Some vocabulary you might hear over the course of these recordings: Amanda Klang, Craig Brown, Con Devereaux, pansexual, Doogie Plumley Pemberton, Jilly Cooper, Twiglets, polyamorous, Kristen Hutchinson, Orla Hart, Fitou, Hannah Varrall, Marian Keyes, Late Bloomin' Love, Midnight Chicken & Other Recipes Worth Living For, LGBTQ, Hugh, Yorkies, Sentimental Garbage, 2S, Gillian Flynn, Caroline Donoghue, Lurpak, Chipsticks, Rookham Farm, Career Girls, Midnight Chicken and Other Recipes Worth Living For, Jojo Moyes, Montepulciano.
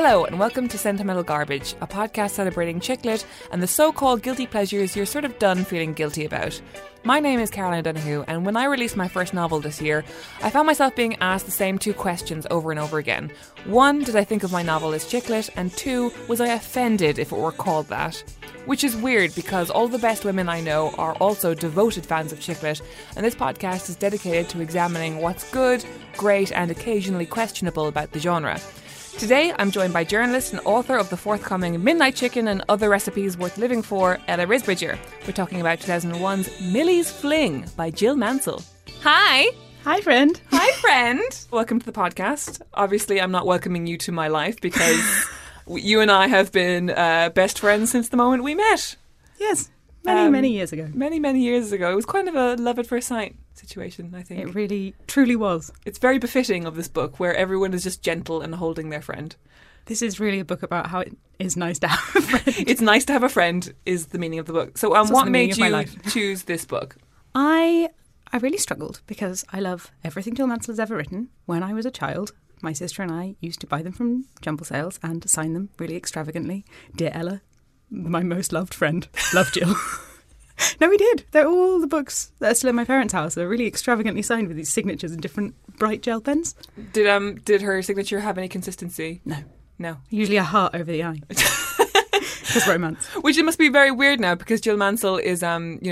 Hello and welcome to Sentimental Garbage, a podcast celebrating chick lit and the so-called guilty pleasures you're sort of done feeling guilty about. My name is Caroline Donoghue, and when I released my first novel this year, I found myself being asked the same two questions over and over again. One, did I think of my novel as chick lit? And two, was I offended if it were called that? Which is weird because all the best women I know are also devoted fans of chick lit, and this podcast is dedicated to examining what's good, great, and occasionally questionable about the genre. Today, I'm joined by journalist and author of the forthcoming Midnight Chicken and Other Recipes Worth Living For, Ella Risbridger. We're talking about 2001's Millie's Fling by Jill Mansell. Hi! Hi, friend. Hi, friend. Welcome to the podcast. Obviously, I'm not welcoming you to my life because you and I have been best friends since the moment we met. Yes, many years ago. Many years ago. It was kind of a love at first sight situation, I think. It really, truly was. It's very befitting of this book where everyone is just gentle and holding their friend. This is really a book about how it is nice to have a friend. It's nice to have a friend is the meaning of the book. So what made you choose this book? I really struggled because I love everything Jill Mansell has ever written. When I was a child, my sister and I used to buy them from jumble sales and sign them really extravagantly. Dear Ella, my most loved friend, love Jill. No, we did. They're all the books that are still in my parents' house. They're really extravagantly signed with these signatures and different bright gel pens. Did her signature have any consistency? No. Usually a heart over the eye. Because romance. Which it must be very weird now because Jill Mansell is,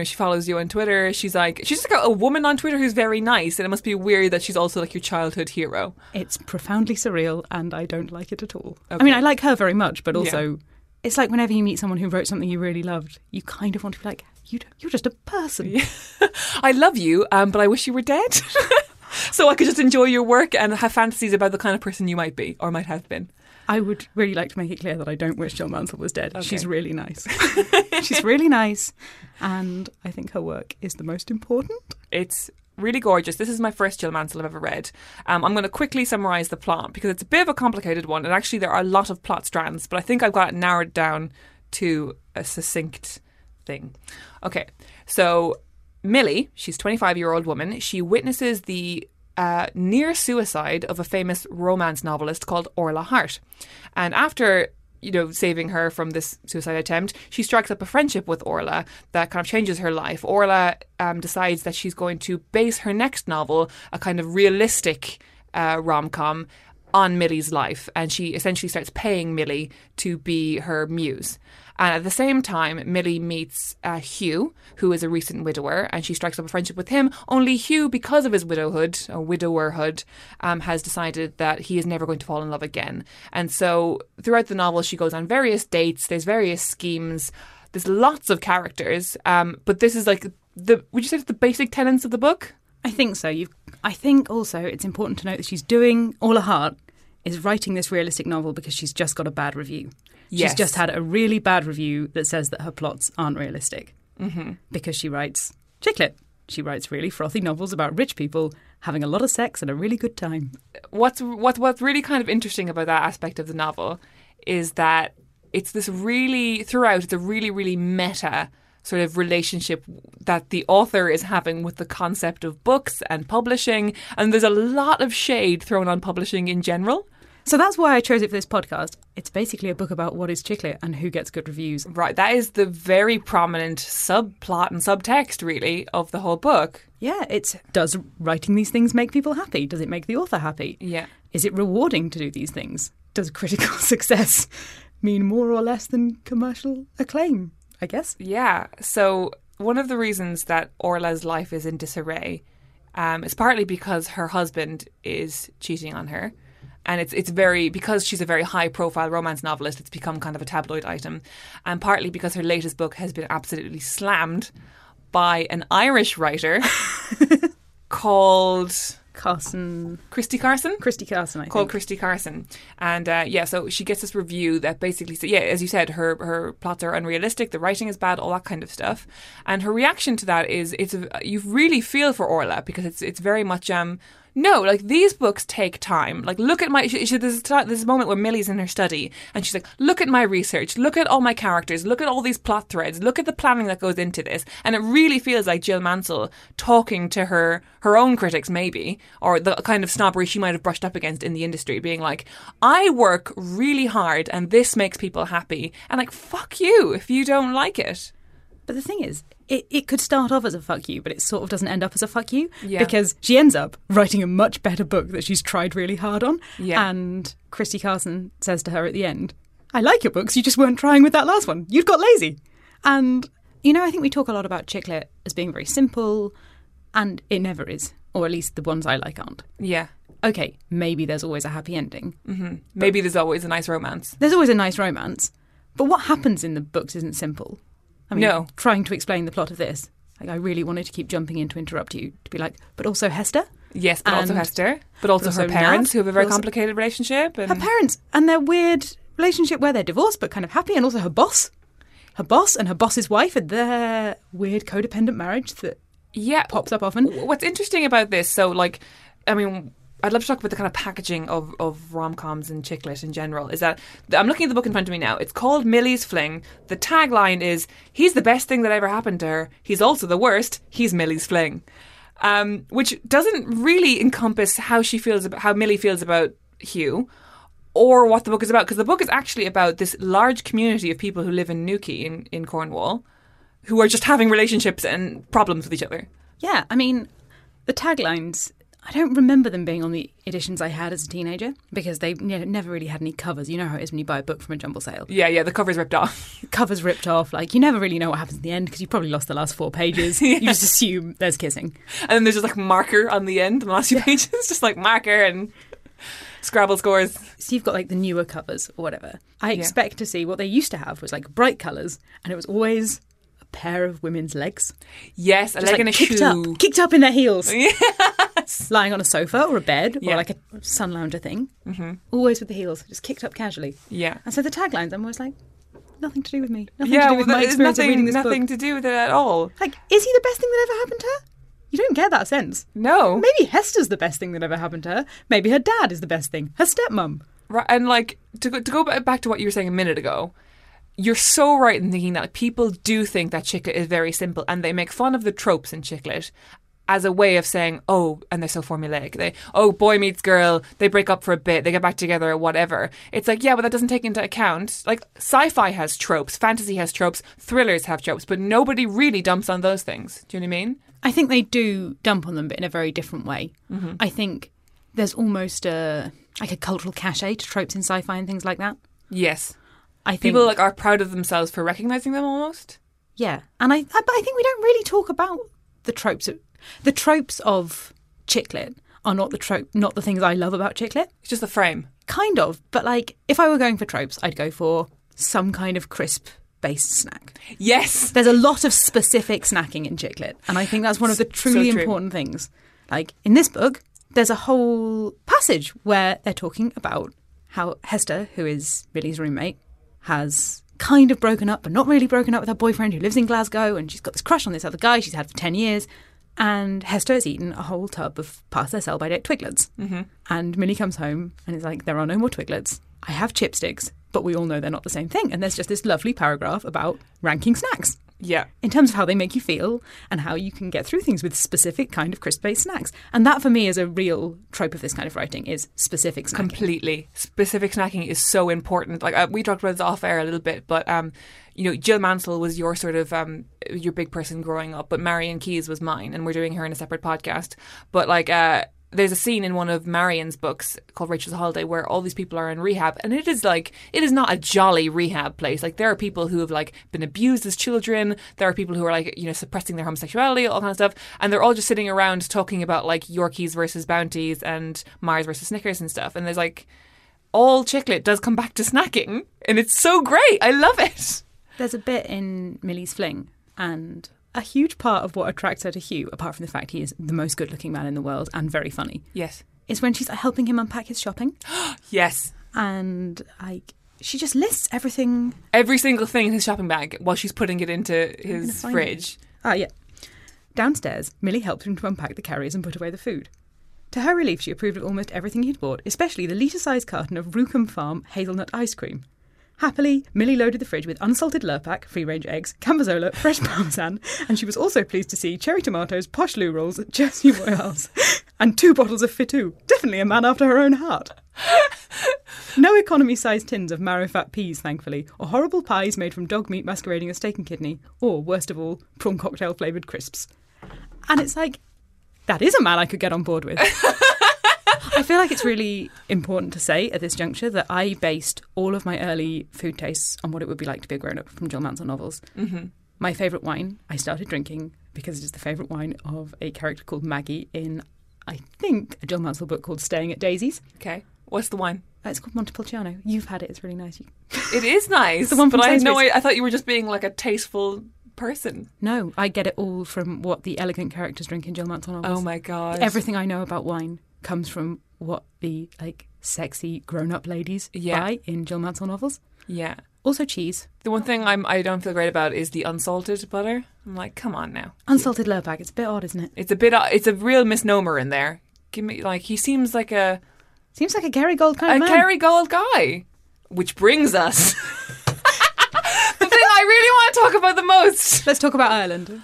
she follows you on Twitter. She's like a woman on Twitter who's very nice, and it must be weird that she's also like your childhood hero. It's profoundly surreal, and I don't like it at all. Okay. I mean, I like her very much, but also it's like whenever you meet someone who wrote something you really loved, you kind of want to be like, you're just a person. Yeah. I love you, but I wish you were dead. So I could just enjoy your work and have fantasies about the kind of person you might be or might have been. I would really like to make it clear that I don't wish Jill Mansell was dead. Okay. She's really nice. She's really nice. And I think her work is the most important. It's really gorgeous. This is my first Jill Mansell I've ever read. I'm going to quickly summarise the plot because it's a bit of a complicated one. And actually there are a lot of plot strands, but I think I've got it narrowed down to a succinct thing. Okay, so Millie, she's a 25-year-old woman. She witnesses the near suicide of a famous romance novelist called Orla Hart. And after, saving her from this suicide attempt, she strikes up a friendship with Orla that kind of changes her life. Orla decides that she's going to base her next novel, a kind of realistic rom-com, on Millie's life, and she essentially starts paying Millie to be her muse. And at the same time, Millie meets Hugh, who is a recent widower, and she strikes up a friendship with him. Only Hugh, because of his widowerhood, has decided that he is never going to fall in love again. And so throughout the novel, she goes on various dates, there's various schemes, there's lots of characters, but this is like would you say it's the basic tenets of the book? I think so. I think also it's important to note that she's doing, Orla Hart is writing this realistic novel because she's just got a bad review. Yes. She's just had a really bad review that says that her plots aren't realistic because she writes chick lit. She writes really frothy novels about rich people having a lot of sex and a really good time. What's really kind of interesting about that aspect of the novel is that it's this really, throughout, it's a really, really meta sort of relationship that the author is having with the concept of books and publishing. And there's a lot of shade thrown on publishing in general. So that's why I chose it for this podcast. It's basically a book about what is chick lit and who gets good reviews. Right. That is the very prominent subplot and subtext, really, of the whole book. Yeah. It's, does writing these things make people happy? Does it make the author happy? Yeah. Is it rewarding to do these things? Does critical success mean more or less than commercial acclaim? I guess. Yeah. So one of the reasons that Orla's life is in disarray is partly because her husband is cheating on her. And it's very, because she's a very high-profile romance novelist, it's become kind of a tabloid item. And partly because her latest book has been absolutely slammed by an Irish writer called Christy Carson, I think. Called Christy Carson. And so she gets this review that basically, as you said, her plots are unrealistic, the writing is bad, all that kind of stuff. And her reaction to that is, you really feel for Orla because it's very much no, like, these books take time. Like, look at my... There's a moment where Millie's in her study and she's like, look at my research, look at all my characters, look at all these plot threads, look at the planning that goes into this. And it really feels like Jill Mansell talking to her own critics, maybe, or the kind of snobbery she might have brushed up against in the industry, being like, I work really hard and this makes people happy. And like, fuck you if you don't like it. But the thing is, it could start off as a fuck you, but it sort of doesn't end up as a fuck you, because she ends up writing a much better book that she's tried really hard on. Yeah. And Christy Carson says to her at the end, I like your books, you just weren't trying with that last one. You'd got lazy. And, you know, I think we talk a lot about chick lit as being very simple, and it never is, or at least the ones I like aren't. Yeah. Okay, maybe there's always a happy ending. Mm-hmm. Maybe there's always a nice romance. There's always a nice romance. But what happens in the books isn't simple. I mean, no. Trying to explain the plot of this, like, I really wanted to keep jumping in to interrupt you to be like, but also Hester. Yes, but also Hester. But also her parents, Nat, who have a very complicated relationship. And her parents and their weird relationship where they're divorced but kind of happy. And also her boss. Her boss and her boss's wife and their weird codependent marriage that pops up often. What's interesting about this, so, like, I mean... I'd love to talk about the kind of packaging of rom-coms and chick lit in general, is that I'm looking at the book in front of me now. It's called Millie's Fling. The tagline is, he's the best thing that ever happened to her. He's also the worst. He's Millie's Fling. Which doesn't really encompass how Millie feels about Hugh or what the book is about, because the book is actually about this large community of people who live in Newquay in Cornwall who are just having relationships and problems with each other. Yeah, I mean, the taglines... I don't remember them being on the editions I had as a teenager because they never really had any covers. You know how it is when you buy a book from a jumble sale. Yeah, the cover's ripped off. Like, you never really know what happens in the end because you probably lost the last 4 pages. Yeah. You just assume there's kissing. And then there's just, like, marker on the end, the last few pages. Just, like, marker and Scrabble scores. So you've got, like, the newer covers or whatever. I expect to see what they used to have was, like, bright colours, and it was always... pair of women's legs. Yes, a just leg, like, and a kicked shoe. Kicked up in their heels. Yes. Lying on a sofa or a bed or like a sun lounger thing. Mm-hmm. Always with the heels, just kicked up casually. Yeah. And so the taglines, I'm always like, nothing to do with me. Nothing to do with my experience of reading this book. Nothing to do with it at all. Like, is he the best thing that ever happened to her? You don't get that sense. No. Maybe Hester's the best thing that ever happened to her. Maybe her dad is the best thing. Her stepmom. Right, and like, to go back to what you were saying a minute ago, you're so right in thinking that, like, people do think that chick lit is very simple, and they make fun of the tropes in chick lit as a way of saying, oh, and they're so formulaic. Boy meets girl, they break up for a bit, they get back together, or whatever. It's like, yeah, but that doesn't take into account. Like, sci-fi has tropes, fantasy has tropes, thrillers have tropes, but nobody really dumps on those things. Do you know what I mean? I think they do dump on them, but in a very different way. Mm-hmm. I think there's almost a cultural cachet to tropes in sci-fi and things like that. Yes. I think people, like, are proud of themselves for recognising them almost. Yeah. And I think we don't really talk about the tropes. The tropes of chick lit are not the things I love about chick lit. It's just the frame. Kind of. But, like, if I were going for tropes, I'd go for some kind of crisp-based snack. Yes. There's a lot of specific snacking in chick lit. And I think that's one of the truly important things. Like, in this book, there's a whole passage where they're talking about how Hester, who is Millie's roommate, has kind of broken up, but not really broken up, with her boyfriend who lives in Glasgow, and she's got this crush on this other guy she's had for 10 years, and Hester has eaten a whole tub of pass-their-sell-by-date Twiglets. Mm-hmm. And Millie comes home and is like, there are no more Twiglets. I have chipsticks, but we all know they're not the same thing. And there's just this lovely paragraph about ranking snacks. Yeah. In terms of how they make you feel and how you can get through things with specific kind of crisp-based snacks. And that, for me, is a real trope of this kind of writing, is specific snacking. Completely. Specific snacking is so important. Like, we talked about this off-air a little bit, but, you know, Jill Mansell was your sort of, your big person growing up, but Marian Keyes was mine, and we're doing her in a separate podcast. But, like, there's a scene in one of Marian's books called Rachel's Holiday where all these people are in rehab, and it is not a jolly rehab place. Like, there are people who have, like, been abused as children. There are people who are, like, you know, suppressing their homosexuality, all kind of stuff. And they're all just sitting around talking about, like, Yorkies versus Bounties and Mars versus Snickers and stuff. And there's, like, all chick lit does come back to snacking, and it's so great. I love it. There's a bit in Millie's Fling, and a huge part of what attracts her to Hugh, apart from the fact he is the most good-looking man in the world and very funny, yes, is when she's helping him unpack his shopping. Yes. And, like, she just lists everything. Every single thing in his shopping bag while she's putting it into his fridge. Downstairs, Millie helps him to unpack the carriers and put away the food. To her relief, she approved of almost everything he'd bought, especially the litre-sized carton of Rookham Farm hazelnut ice cream. Happily, Millie loaded the fridge with unsalted Lurpak, free-range eggs, Cambazola, fresh parmesan, and she was also pleased to see cherry tomatoes, posh loo rolls, Jersey Royals, and 2 bottles of Fitou, definitely a man after her own heart. No economy-sized tins of marrow fat peas, thankfully, or horrible pies made from dog meat masquerading as steak and kidney, or, worst of all, prawn cocktail-flavoured crisps. And it's like, that is a man I could get on board with. I feel like it's really important to say at this juncture that I based all of my early food tastes on what it would be like to be a grown-up from Jill Mansell novels. Mm-hmm. My favourite wine, I started drinking because it is the favourite wine of a character called Maggie in, I think, a Jill Mansell book called Staying at Daisies. Okay. What's the wine? It's called Montepulciano. You've had it. It's really nice. It is nice. It's the one from Sainsbury's. But I thought you were just being like a tasteful person. No, I get it all from what the elegant characters drink in Jill Mansell novels. Oh my God. Everything I know about wine comes from what the like sexy grown-up ladies buy in Jill Mansell novels. Yeah. Also cheese. The one thing I don't feel great about is the unsalted butter. I'm like, come on now. Unsalted Lurpak. It's a bit odd, isn't it? It's a real misnomer in there. Give me like he seems like a Kerrygold kind of man. A Kerrygold guy. Which brings us I really want to talk about the most. Let's talk about Ireland.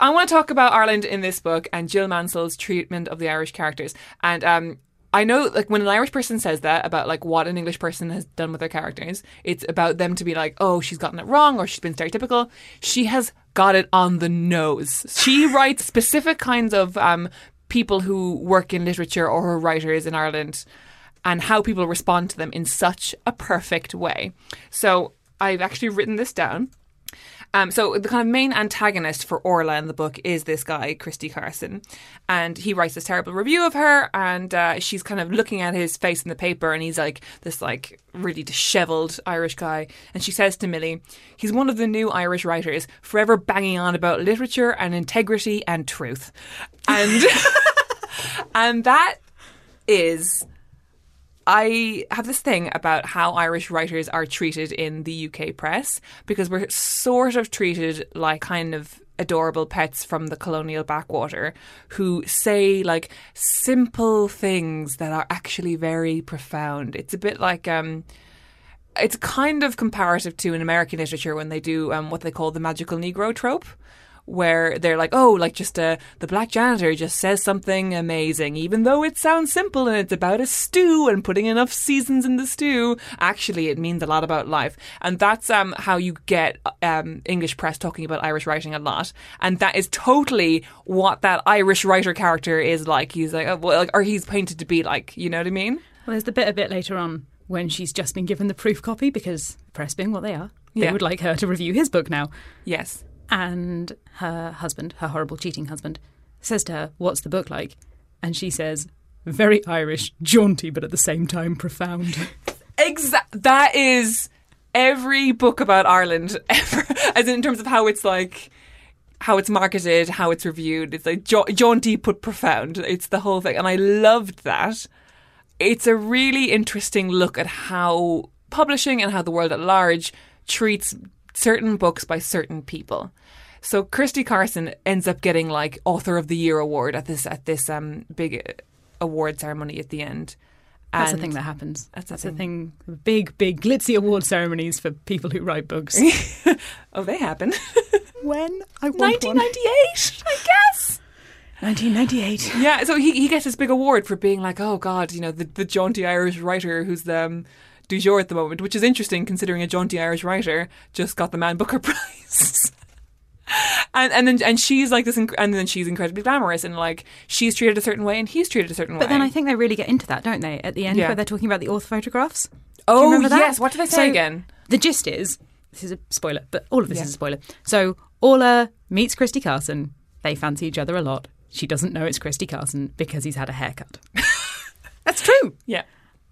I want to talk about Ireland in this book and Jill Mansell's treatment of the Irish characters. And I know, like, when an Irish person says that about like what an English person has done with their characters, it's about them to be like, oh, she's gotten it wrong or she's been stereotypical. She has got it on the nose. She writes specific kinds of people who work in literature or her writers in Ireland and how people respond to them in such a perfect way. So I've actually written this down. So the kind of main antagonist for Orla in the book is this guy, Christy Carson. And he writes this terrible review of her. And she's kind of looking at his face in the paper. And he's like this like really disheveled Irish guy. And she says to Millie, he's one of the new Irish writers, forever banging on about literature and integrity and truth. And and that is... I have this thing about how Irish writers are treated in the UK press because we're sort of treated like kind of adorable pets from the colonial backwater who say like simple things that are actually very profound. It's a bit like... it's kind of comparative to in American literature when they do what they call the magical Negro trope, where they're like, oh, like just the black janitor just says something amazing, even though it sounds simple and it's about a stew and putting enough seasons in the stew. Actually, it means a lot about life. And that's how you get English press talking about Irish writing a lot. And that is totally what that Irish writer character is like. He's like, oh, well, like, or he's painted to be like, you know what I mean? Well, there's the bit a bit later on when she's just been given the proof copy because press being what they are, they would like her to review his book now. Yes. And her husband, her horrible cheating husband, says to her, what's the book like? And she says, very Irish, jaunty, but at the same time profound. That is every book about Ireland ever, as in terms of how it's like, how it's marketed, how it's reviewed. It's like jaunty, but profound. It's the whole thing. And I loved that. It's a really interesting look at how publishing and how the world at large treats certain books by certain people. So Christy Carson ends up getting like Author of the Year award at this big award ceremony at the end. And that's a thing that happens. That's a thing. Big glitzy award ceremonies for people who write books. Oh, they happen. When? I want 1998, I guess. 1998. Yeah, so he gets this big award for being like, oh God, you know, the jaunty Irish writer who's du jour at the moment, which is interesting considering a jaunty Irish writer just got the Man Booker Prize. and then she's like this, and then she's incredibly glamorous, and like she's treated a certain way and he's treated a certain way. But then I think they really get into that, don't they? At the end, where they're talking about the author photographs. Oh, do you remember that? Yes. What did they say again? The gist is, this is a spoiler, but all of this is a spoiler. So Orla meets Christy Carson. They fancy each other a lot. She doesn't know it's Christy Carson because he's had a haircut. That's true. Yeah.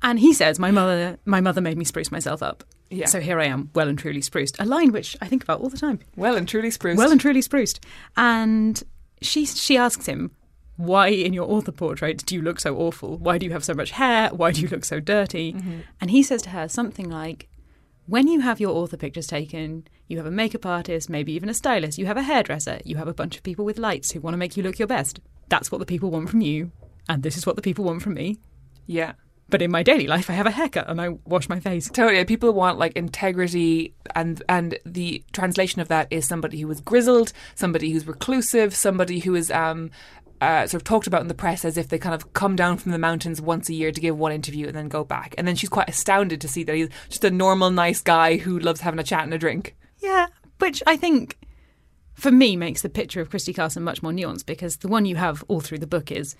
And he says, my mother made me spruce myself up. Yeah. So here I am, well and truly spruced. A line which I think about all the time. Well and truly spruced. Well and truly spruced. And she asks him, why in your author portraits do you look so awful? Why do you have so much hair? Why do you look so dirty? Mm-hmm. And he says to her something like, when you have your author pictures taken, you have a makeup artist, maybe even a stylist, you have a hairdresser, you have a bunch of people with lights who want to make you look your best. That's what the people want from you. and this is what the people want from me. Yeah. But in my daily life, I have a haircut and I wash my face. Totally. People want, like, integrity, and the translation of that is somebody who is grizzled, somebody who's reclusive, somebody who is sort of talked about in the press as if they kind of come down from the mountains once a year to give one interview and then go back. And then she's quite astounded to see that he's just a normal, nice guy who loves having a chat and a drink. Yeah, which I think, for me, makes the picture of Christy Carson much more nuanced, because the one you have all through the book is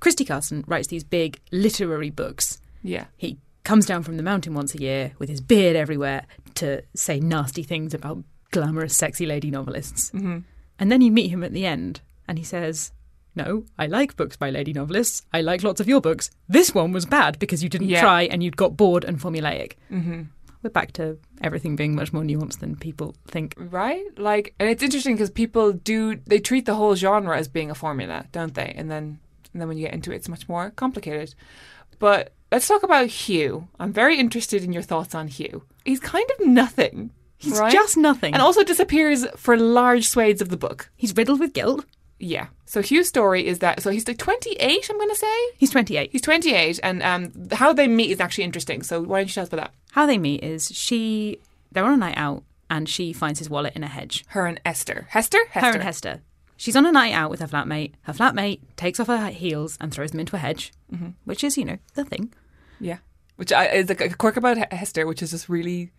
Christy Carson writes these big literary books. Yeah. He comes down from the mountain once a year with his beard everywhere to say nasty things about glamorous, sexy lady novelists. Mm-hmm. And then you meet him at the end and he says, no, I like books by lady novelists. I like lots of your books. This one was bad because you didn't try and you'd got bored and formulaic. Mm-hmm. We're back to everything being much more nuanced than people think. Right? Like, and it's interesting because people do, they treat the whole genre as being a formula, don't they? And then when you get into it, it's much more complicated. But let's talk about Hugh. I'm very interested in your thoughts on Hugh. He's kind of nothing. He's just nothing. And also disappears for large swathes of the book. He's riddled with guilt. Yeah. So Hugh's story is that... So he's like 28, I'm going to say? He's 28. He's 28. And how they meet is actually interesting. So why don't you tell us about that? How they meet is they're on a night out and she finds his wallet in a hedge. Her and Esther. Hester? Hester. Her and Hester. She's on a night out with her flatmate. Her flatmate takes off her heels and throws them into a hedge, mm-hmm. which is, you know, the thing. Yeah. Which is a quirk about Hester, which is just really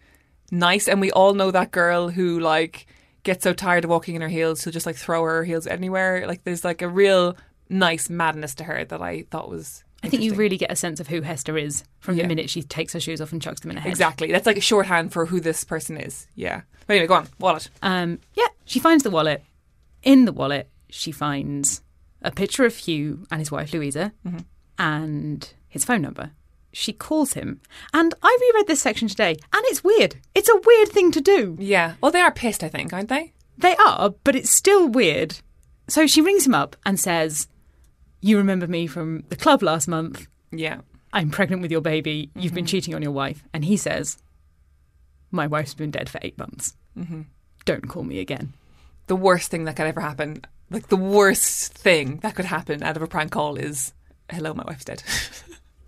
nice. And we all know that girl who, like... gets so tired of walking in her heels, she'll just, like, throw her heels anywhere. Like, there's, like, a real nice madness to her that I thought was interesting. I think you really get a sense of who Hester is from the minute she takes her shoes off and chucks them in a hedge. Exactly. That's, like, a shorthand for who this person is. Yeah. But anyway, go on. Wallet. She finds the wallet. In the wallet, she finds a picture of Hugh and his wife, Louisa, mm-hmm. and his phone number. She calls him. And I reread this section today, and it's weird. It's a weird thing to do. Yeah. Well, they are pissed, I think, aren't they? They are, but it's still weird. So she rings him up and says, you remember me from the club last month. Yeah. I'm pregnant with your baby. You've mm-hmm. been cheating on your wife. And he says, my wife's been dead for 8 months. Mm-hmm. Don't call me again. The worst thing that could ever happen. Like, the worst thing that could happen out of a prank call is, hello, my wife's dead.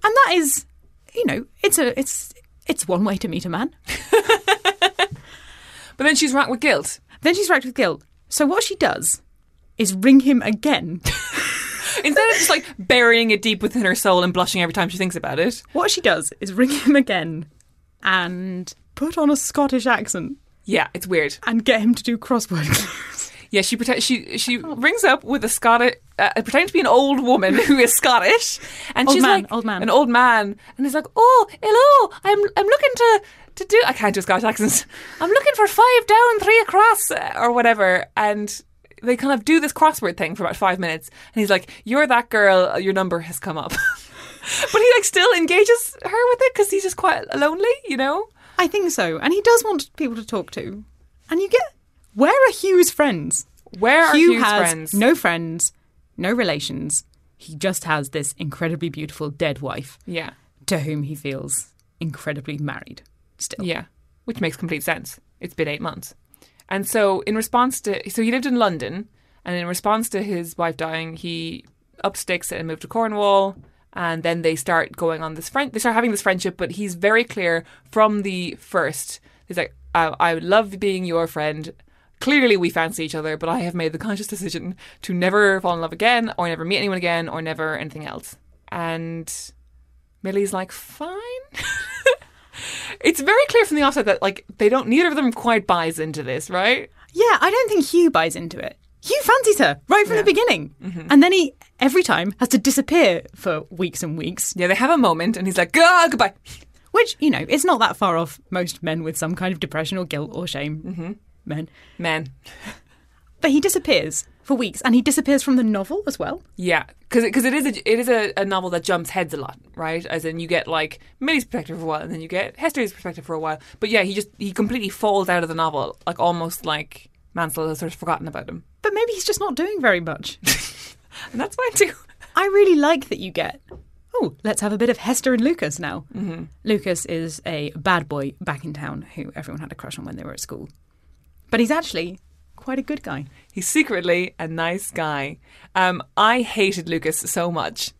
And that is... You know, it's one way to meet a man. But then she's racked with guilt. So what she does is ring him again. Instead of just, like, burying it deep within her soul and blushing every time she thinks about it. What she does is ring him again and put on a Scottish accent. Yeah, it's weird. And get him to do crossword clues. Yeah, she rings up with a Scottish, pretending to be an old woman who is Scottish, and she's an old man, and he's like, oh, hello, I'm looking to do, I can't do Scottish accents. I'm looking for 5 down, 3 across, or whatever, and they kind of do this crossword thing for about 5 minutes, and he's like, you're that girl, your number has come up, but he, like, still engages her with it because he's just quite lonely, you know. I think so, and he does want people to talk to, and you get. Where are Hugh's friends? Hugh has no friends, no relations. He just has this incredibly beautiful dead wife to whom he feels incredibly married still. Yeah, which makes complete sense. It's been 8 months. And so so he lived in London, and in response to his wife dying, he up sticks and moved to Cornwall. And then they start going on this friend. They start having this friendship, but he's very clear from the first. He's like, I love being your friend. Clearly we fancy each other, but I have made the conscious decision to never fall in love again, or never meet anyone again, or never anything else. And Millie's like, fine. It's very clear from the offset that, like, they don't, neither of them quite buys into this, right? Yeah, I don't think Hugh buys into it. Hugh fancies her right from the beginning. Mm-hmm. And then he, every time, has to disappear for weeks and weeks. Yeah, they have a moment and he's like, goodbye. Which, you know, it's not that far off most men with some kind of depression or guilt or shame. Mm-hmm. Men. But he disappears for weeks, and he disappears from the novel as well. Yeah, because it is a novel that jumps heads a lot, right? As in, you get, like, Millie's perspective for a while, and then you get Hester's perspective for a while. But yeah, he completely falls out of the novel, like, almost like Mansell has sort of forgotten about him. But maybe he's just not doing very much. And that's fine too. I really like that you get, oh, let's have a bit of Hester and Lucas now. Mm-hmm. Lucas is a bad boy back in town who everyone had a crush on when they were at school. But he's actually quite a good guy. He's secretly a nice guy. I hated Lucas so much.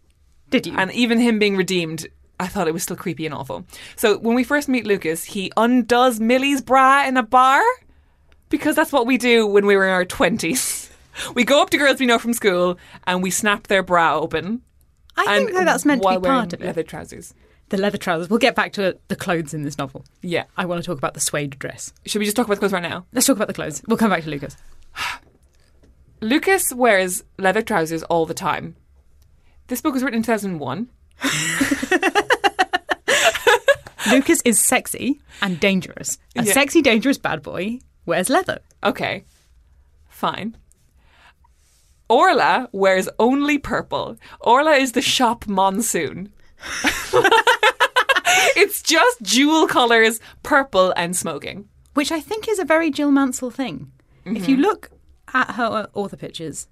Did you? And even him being redeemed, I thought it was still creepy and awful. So when we first meet Lucas, he undoes Millie's bra in a bar, because that's what we do when we were in our 20s. We go up to girls we know from school and we snap their bra open. I think that that's meant to be part of it. Leather trousers. The leather trousers. We'll get back to the clothes in this novel. Yeah. I want to talk about the suede dress. Should we just talk about the clothes right now? Let's talk about the clothes. We'll come back to Lucas. Lucas wears leather trousers all the time. This book was written in 2001. Lucas is sexy and dangerous. A sexy, dangerous bad boy wears leather. Okay. Fine. Orla wears only purple. Orla is the shop monsoon. It's just jewel colours, purple and smoking. Which I think is a very Jill Mansell thing. Mm-hmm. If you look at her author pictures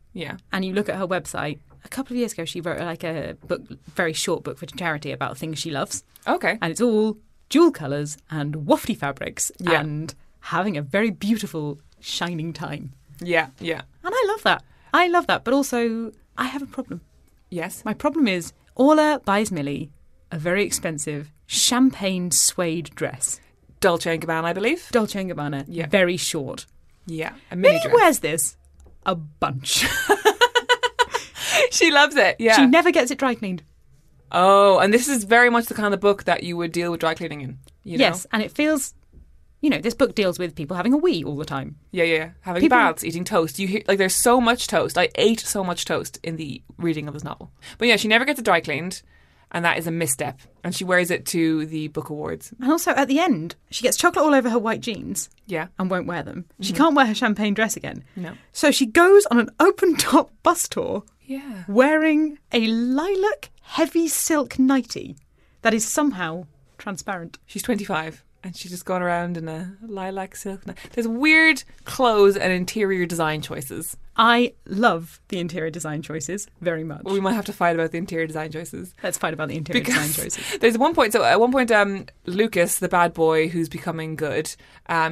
and you look at her website, a couple of years ago she wrote like a book, very short book for charity about things she loves. Okay. And it's all jewel colours and wafty fabrics and having a very beautiful shining time. Yeah, yeah. And I love that. I love that, but also I have a problem. Yes. My problem is Orla buys Millie a very expensive champagne suede dress. Dolce & Gabbana, I believe. Dolce & Gabbana. Yeah. Very short. Yeah. A mini dress. Millie wears this a bunch. She loves it, yeah. She never gets it dry cleaned. Oh, and this is very much the kind of book that you would deal with dry cleaning in. You know? Yes, and it feels... You know, this book deals with people having a wee all the time. Yeah, yeah. Having people baths, eating toast. You hear, like, there's so much toast. I ate so much toast in the reading of this novel. But yeah, she never gets it dry cleaned, and that is a misstep. And she wears it to the book awards. And also, at the end, she gets chocolate all over her white jeans. Yeah. And won't wear them. She can't wear her champagne dress again. No. So she goes on an open-top bus tour wearing a lilac heavy silk nightie that is somehow transparent. She's 25. And she's just gone around in a lilac silk. There's weird clothes and interior design choices. I love the interior design choices very much. Well, we might have to fight about the interior design choices. Let's fight about the interior design choices. There's one point. So at one point, Lucas, the bad boy who's becoming good,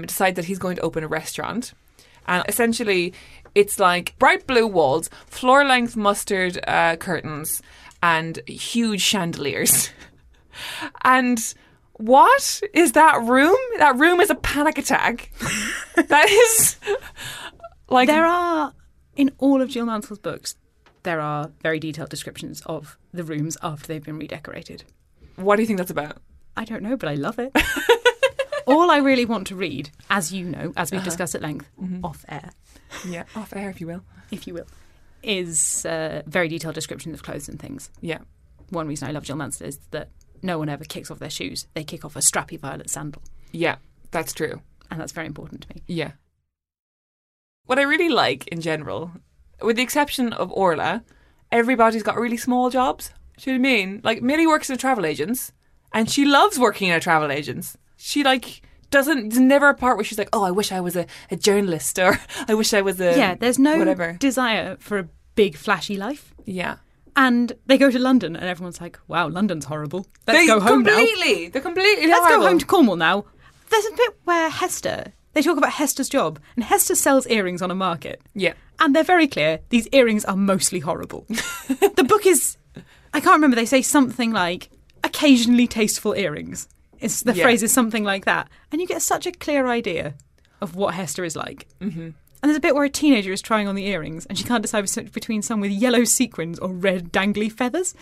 decides that he's going to open a restaurant. And essentially, it's like bright blue walls, floor-length mustard curtains, and huge chandeliers. And... what is that room? That room is a panic attack. That is like... There are, in all of Jill Mansell's books, there are very detailed descriptions of the rooms after they've been redecorated. What do you think that's about? I don't know, but I love it. All I really want to read, as you know, as we've discussed at length, off air. Yeah, off air, if you will. If you will. Is very detailed descriptions of clothes and things. Yeah. One reason I love Jill Mansell is that no one ever kicks off their shoes. They kick off a strappy violet sandal. Yeah, that's true. And that's very important to me. Yeah. What I really like in general, with the exception of Orla, everybody's got really small jobs. Do you know what I mean? Like, Millie works in a travel agents, and she loves working in a travel agents. She, like... There's never a part where she's like, oh, I wish I was a journalist, or I wish I was a... Yeah, there's no whatever. Desire for a big, flashy life. Yeah. And they go to London and everyone's like, wow, London's horrible. Let's go home now. They're completely horrible. Let's go home to Cornwall now. There's a bit where Hester, they talk about Hester's job, and Hester sells earrings on a market. Yeah. And they're very clear, these earrings are mostly horrible. The book is, I can't remember, they say something like, occasionally tasteful earrings. The phrase is something like that. And you get such a clear idea of what Hester is like. Mm-hmm. And there's a bit where a teenager is trying on the earrings and she can't decide between some with yellow sequins or red dangly feathers.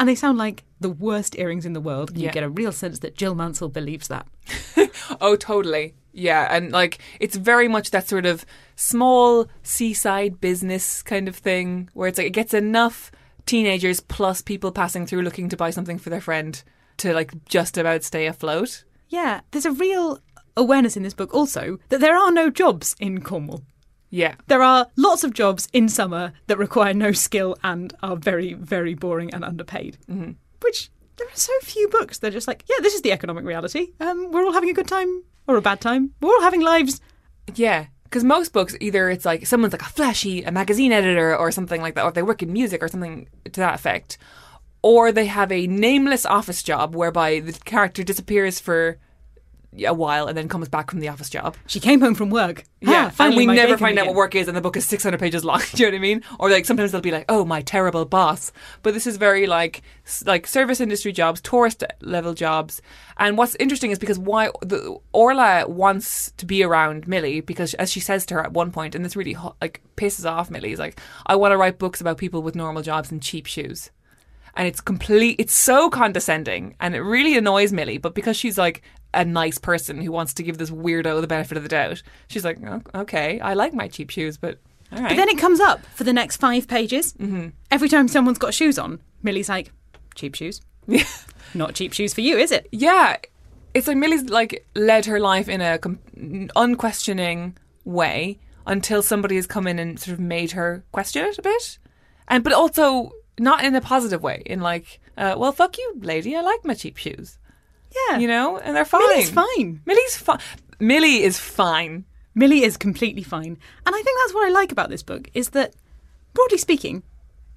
And they sound like the worst earrings in the world. And you get a real sense that Jill Mansell believes that. Oh, totally. Yeah. And like, it's very much that sort of small seaside business kind of thing where it's like it gets enough teenagers plus people passing through looking to buy something for their friend to like just about stay afloat. Yeah. There's a real awareness in this book also that there are no jobs in Cornwall. Yeah. There are lots of jobs in summer that require no skill and are very, very boring and underpaid. Mm-hmm. Which, there are so few books that are just like, yeah, this is the economic reality. We're all having a good time or a bad time. We're all having lives. Yeah. Because most books, either it's like someone's like a magazine editor or something like that, or they work in music or something to that effect. Or they have a nameless office job whereby the character disappears for a while and then comes back from the office job. She came home from work. Yeah, and we never find out what work is, and the book is 600 pages long. Do you know what I mean? Or like sometimes they'll be like, oh, my terrible boss. But this is very like service industry jobs, tourist level jobs. And what's interesting is because why Orla wants to be around Millie, because as she says to her at one point, and this really like pisses off Millie, is like, I want to write books about people with normal jobs and cheap shoes. And it's so condescending, and it really annoys Millie. But because she's like a nice person who wants to give this weirdo the benefit of the doubt, she's like, oh, okay, I like my cheap shoes, but all right. But then it comes up for the next 5 pages. Mm-hmm. Every time someone's got shoes on, Millie's like, cheap shoes? Yeah. Not cheap shoes for you, is it? Yeah. It's like Millie's like led her life in a unquestioning way until somebody has come in and sort of made her question it a bit. But also not in a positive way, in like, well, fuck you, lady, I like my cheap shoes. Yeah. You know, and they're fine. Millie is fine. Millie is completely fine. And I think that's what I like about this book, is that, broadly speaking,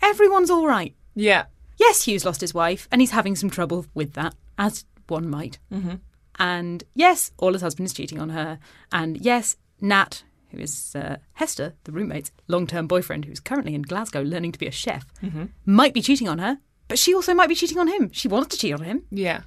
everyone's all right. Yeah. Yes, Hugh's lost his wife, and he's having some trouble with that, as one might. Mm-hmm. And yes, Orla's husband is cheating on her. And yes, Nat, who is Hester, the roommate's long-term boyfriend, who's currently in Glasgow learning to be a chef, mm-hmm. might be cheating on her, but she also might be cheating on him. She wants to cheat on him. Yeah.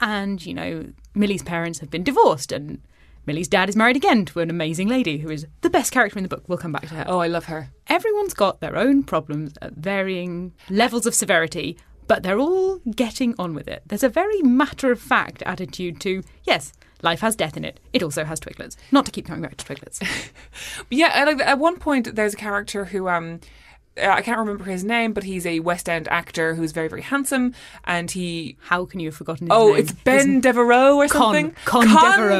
And, you know, Millie's parents have been divorced, and Millie's dad is married again to an amazing lady who is the best character in the book. We'll come back to her. Oh, I love her. Everyone's got their own problems at varying levels of severity, but they're all getting on with it. There's a very matter-of-fact attitude to, yes, life has death in it. It also has Twiglets. Not to keep coming back to Twiglets. Yeah, and at one point there's a character who, I can't remember his name, but he's a West End actor who's very, very handsome, and he... How can you have forgotten his name? Oh, it's Ben Devereaux or something? Con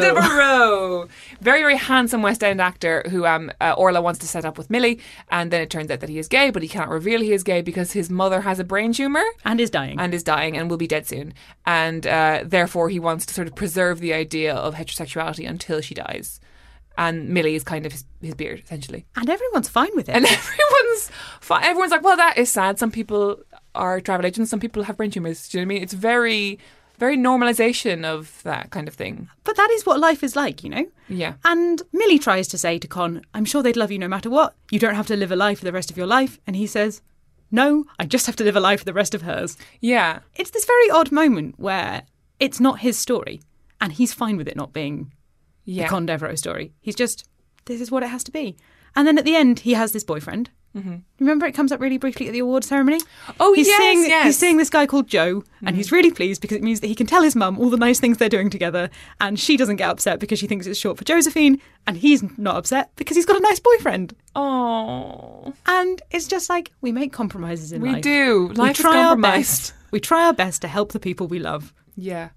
Devereaux. Very, very handsome West End actor who Orla wants to set up with Millie, and then it turns out that he is gay, but he can't reveal he is gay because his mother has a brain tumour. And is dying and will be dead soon. And therefore he wants to sort of preserve the idea of heterosexuality until she dies. And Millie is kind of his beard, essentially. And everyone's fine with it. And everyone's fine. Everyone's like, well, that is sad. Some people are travel agents. Some people have brain tumours. Do you know what I mean? It's very, very normalisation of that kind of thing. But that is what life is like, you know? Yeah. And Millie tries to say to Con, I'm sure they'd love you no matter what. You don't have to live a lie for the rest of your life. And he says, no, I just have to live a lie for the rest of hers. Yeah. It's this very odd moment where it's not his story. And he's fine with it not being... Yeah. The Con Devereaux story. He's just, this is what it has to be. And then at the end, he has this boyfriend. Mm-hmm. Remember, it comes up really briefly at the award ceremony? Oh, he's yes. He's seeing this guy called Joe, mm-hmm. and he's really pleased because it means that he can tell his mum all the nice things they're doing together, and she doesn't get upset because she thinks it's short for Josephine, and he's not upset because he's got a nice boyfriend. Oh. And it's just like, we make compromises in life. We do. Life is compromised. We try our best to help the people we love. Yeah.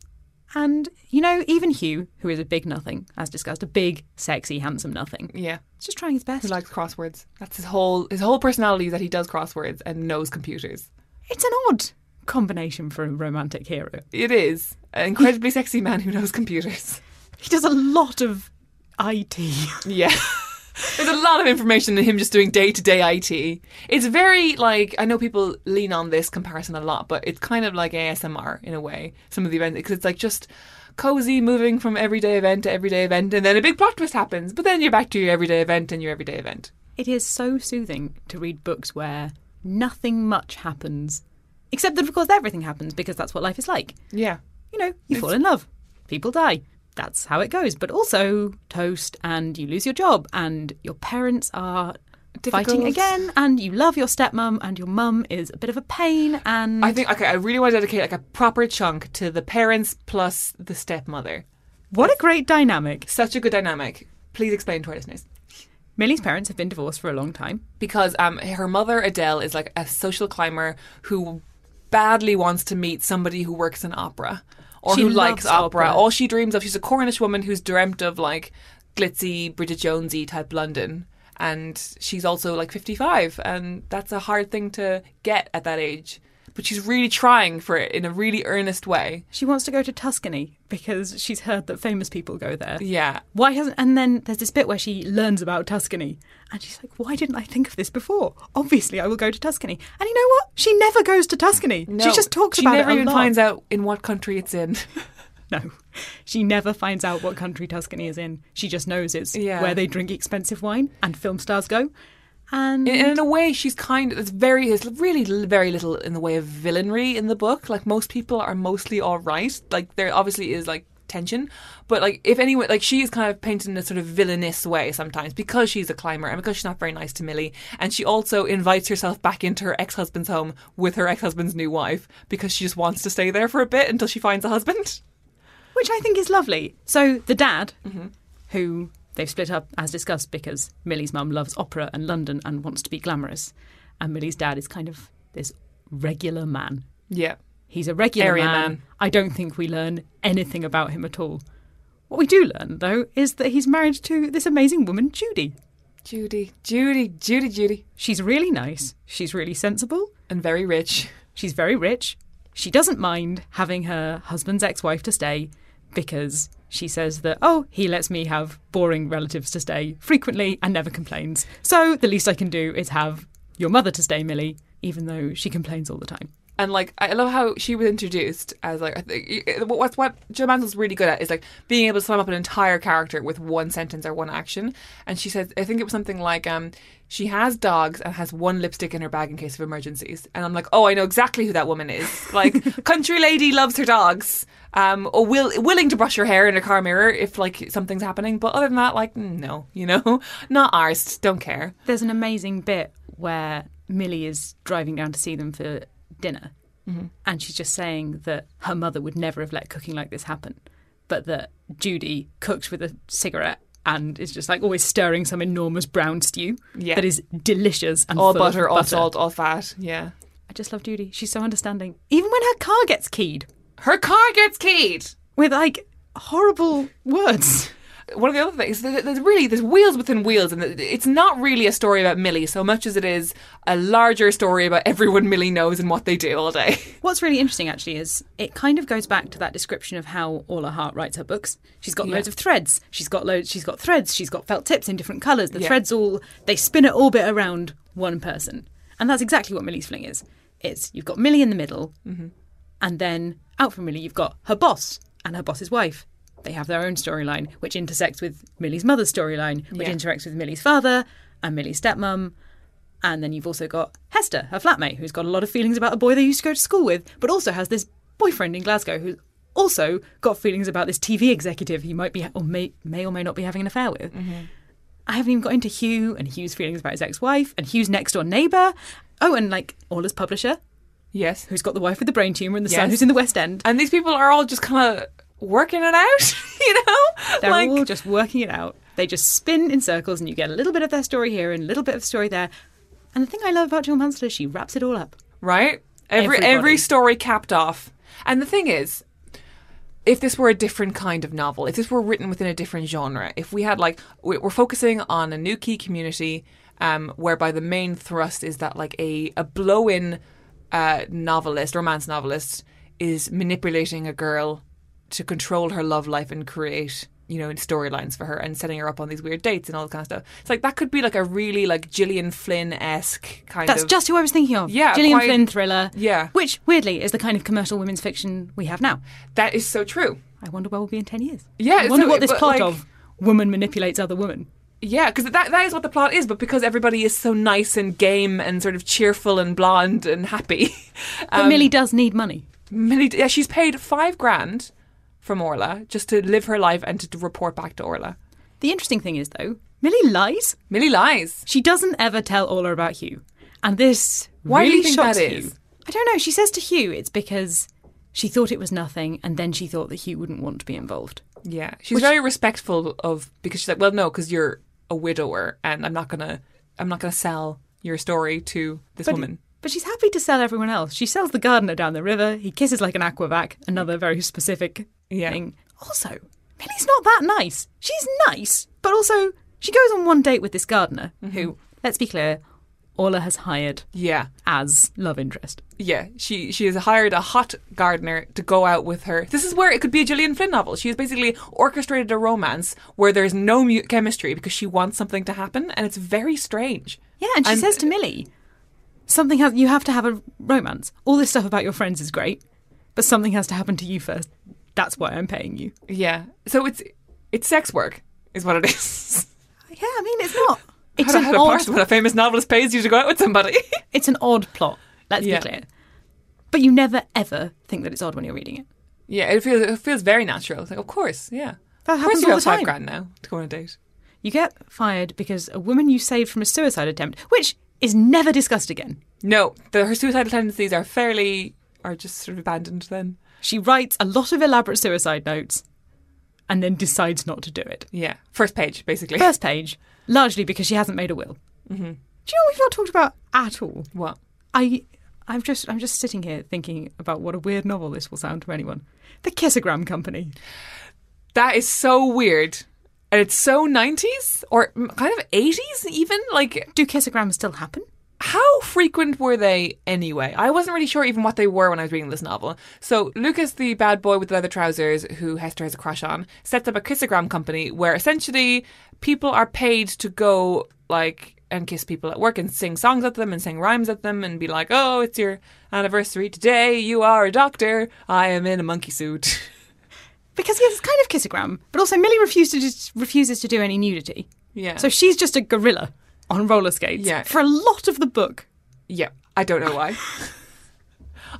And, you know, even Hugh, who is a big nothing, as discussed, a big, sexy, handsome nothing. Yeah. He's just trying his best. He likes crosswords. That's his whole personality, is that he does crosswords and knows computers. It's an odd combination for a romantic hero. It is. An incredibly sexy man who knows computers. He does a lot of IT. Yeah. There's a lot of information in him just doing day-to-day IT. It's very, like, I know people lean on this comparison a lot, but it's kind of like ASMR in a way, some of the events, because it's like just cozy moving from everyday event to everyday event, and then a big plot twist happens, but then you're back to your everyday event and your everyday event. It is so soothing to read books where nothing much happens, except that, of course, everything happens, because that's what life is like. Yeah. You know, you fall in love, people die. That's how it goes. But also toast, and you lose your job, and your parents are difficult, fighting again, and you love your stepmum, and your mum is a bit of a pain. And I think, I really want to dedicate like a proper chunk to the parents plus the stepmother. What a great dynamic. Such a good dynamic. Please explain to our listeners. Millie's parents have been divorced for a long time. Because her mother, Adele, is like a social climber who badly wants to meet somebody who works in opera. Or she who likes opera. All she dreams of. She's a Cornish woman who's dreamt of like glitzy, Bridget Jonesy type London. And she's also like 55. And that's a hard thing to get at that age. But she's really trying for it in a really earnest way. She wants to go to Tuscany because she's heard that famous people go there. Yeah. Why hasn't... And then there's this bit where she learns about Tuscany. And she's like, why didn't I think of this before? Obviously, I will go to Tuscany. And you know what? She never goes to Tuscany. No, she just talks about it a lot. She never even finds out in what country it's in. No. She never finds out what country Tuscany is in. She just knows it's where they drink expensive wine and film stars go. And in a way, she's kind of, there's really very little in the way of villainry in the book. Like, most people are mostly all right. Like, there obviously is, like, tension, but like if anyone, like, she is kind of painted in a sort of villainous way sometimes because she's a climber and because she's not very nice to Millie, and she also invites herself back into her ex-husband's home with her ex-husband's new wife because she just wants to stay there for a bit until she finds a husband, which I think is lovely. So the dad, who they've split up as discussed because Millie's mum loves opera and London and wants to be glamorous, and Millie's dad is kind of this regular man. He's a regular man. I don't think we learn anything about him at all. What we do learn, though, is that he's married to this amazing woman, Judy. Judy. She's really nice. She's really sensible. And very rich. She's very rich. She doesn't mind having her husband's ex-wife to stay because she says that, oh, he lets me have boring relatives to stay frequently and never complains. So the least I can do is have your mother to stay, Millie, even though she complains all the time. And, like, I love how she was introduced as, like, I think what Jill Mansell's really good at is, like, being able to sum up an entire character with one sentence or one action. And she said, I think it was something like, she has dogs and has one lipstick in her bag in case of emergencies. And I'm like, oh, I know exactly who that woman is. Like, country lady loves her dogs, or willing to brush her hair in a car mirror if, like, something's happening. But other than that, like, no, you know, not arsed, don't care. There's an amazing bit where Millie is driving down to see them for dinner, and she's just saying that her mother would never have let cooking like this happen, but that Judy cooks with a cigarette and is just like always stirring some enormous brown stew that is delicious and all full butter, all salt, all fat. I just love Judy. She's so understanding, even when her car gets keyed. With, like, horrible words. One of the other things, there's wheels within wheels, and it's not really a story about Millie so much as it is a larger story about everyone Millie knows and what they do all day. What's really interesting, actually, is it kind of goes back to that description of how Orla Hart writes her books. She's got loads of threads. She's got threads. She's got felt tips in different colours. The threads all, they spin an orbit around one person. And that's exactly what Millie's Fling is. It's, you've got Millie in the middle, and then out from Millie, you've got her boss and her boss's wife. They have their own storyline, which intersects with Millie's mother's storyline, which interacts with Millie's father and Millie's stepmum. And then you've also got Hester, her flatmate, who's got a lot of feelings about a boy they used to go to school with, but also has this boyfriend in Glasgow who's also got feelings about this TV executive he might be or may not be having an affair with. I haven't even got into Hugh and Hugh's feelings about his ex-wife and Hugh's next-door neighbour. Oh, and, like, Orla's publisher. Who's got the wife with the brain tumour and the son who's in the West End. And these people are all just kind of working it out, you know? They're all just working it out. They just spin in circles and you get a little bit of their story here and a little bit of story there. And the thing I love about Jill Mansell is she wraps it all up. Right? Every story capped off. And the thing is, if this were a different kind of novel, if this were written within a different genre, if we had, like, we're focusing on a Newquay community whereby the main thrust is that, like, a blow-in romance novelist is manipulating a girl to control her love life and create, you know, storylines for her and setting her up on these weird dates and all that kind of stuff. It's like, that could be like a really, like, Gillian Flynn-esque kind of... That's just who I was thinking of. Yeah. Gillian Flynn thriller. Yeah. Which, weirdly, is the kind of commercial women's fiction we have now. That is so true. I wonder where we'll be in 10 years. Yeah. I wonder what this plot of woman manipulates other woman. Yeah, because that is what the plot is, but because everybody is so nice and game and sort of cheerful and blonde and happy. But Millie does need money. Yeah, she's paid $5,000... from Orla, just to live her life and to report back to Orla. The interesting thing is, though, Millie lies. She doesn't ever tell Orla about Hugh. And this really shocks Hugh. I don't know. She says to Hugh it's because she thought it was nothing and then she thought that Hugh wouldn't want to be involved. Yeah. She's very respectful of, because she's like, well, no, because you're a widower and I'm not going to sell your story to this woman. But she's happy to sell everyone else. She sells the gardener down the river. He kisses like an aquavac, another very specific thing. Also, Millie's not that nice. She's nice, but also she goes on one date with this gardener who, let's be clear, Orla has hired as love interest. Yeah, she has hired a hot gardener to go out with her. This is where it could be a Gillian Flynn novel. She has basically orchestrated a romance where there's no chemistry because she wants something to happen, and it's very strange. Yeah, and she says to Millie... You have to have a romance. All this stuff about your friends is great, but something has to happen to you first That's why I'm paying you. Yeah. So it's sex work is what it is. Yeah, I mean, it's not. It's an odd plot. When a famous novelist pays you to go out with somebody. It's an odd plot, let's be clear. But you never, ever think that it's odd when you're reading it. Yeah, it feels very natural. It's like, of course, yeah. That happens all the time. Of course you have $5,000 now to go on a date. You get fired because a woman you saved from a suicide attempt, which is never discussed again. No, her suicidal tendencies are just sort of abandoned then. She writes a lot of elaborate suicide notes and then decides not to do it. Yeah, first page, basically. First page, largely because she hasn't made a will. Mm-hmm. Do you know what we've not talked about at all? What? I'm just sitting here thinking about what a weird novel this will sound to anyone. The Kissogram Company. That is so weird. And it's so 90s or kind of 80s even. Like, do kissograms still happen? How frequent were they anyway? I wasn't really sure even what they were when I was reading this novel. So Lucas, the bad boy with the leather trousers who Hester has a crush on, sets up a kissogram company where essentially people are paid to go and kiss people at work and sing songs at them and sing rhymes at them and be like, oh, it's your anniversary today. You are a doctor. I am in a monkey suit. Because yes, it's kind of kissogram, but also Millie refuses to do any nudity. Yeah. So she's just a gorilla on roller skates for a lot of the book. Yeah, I don't know why.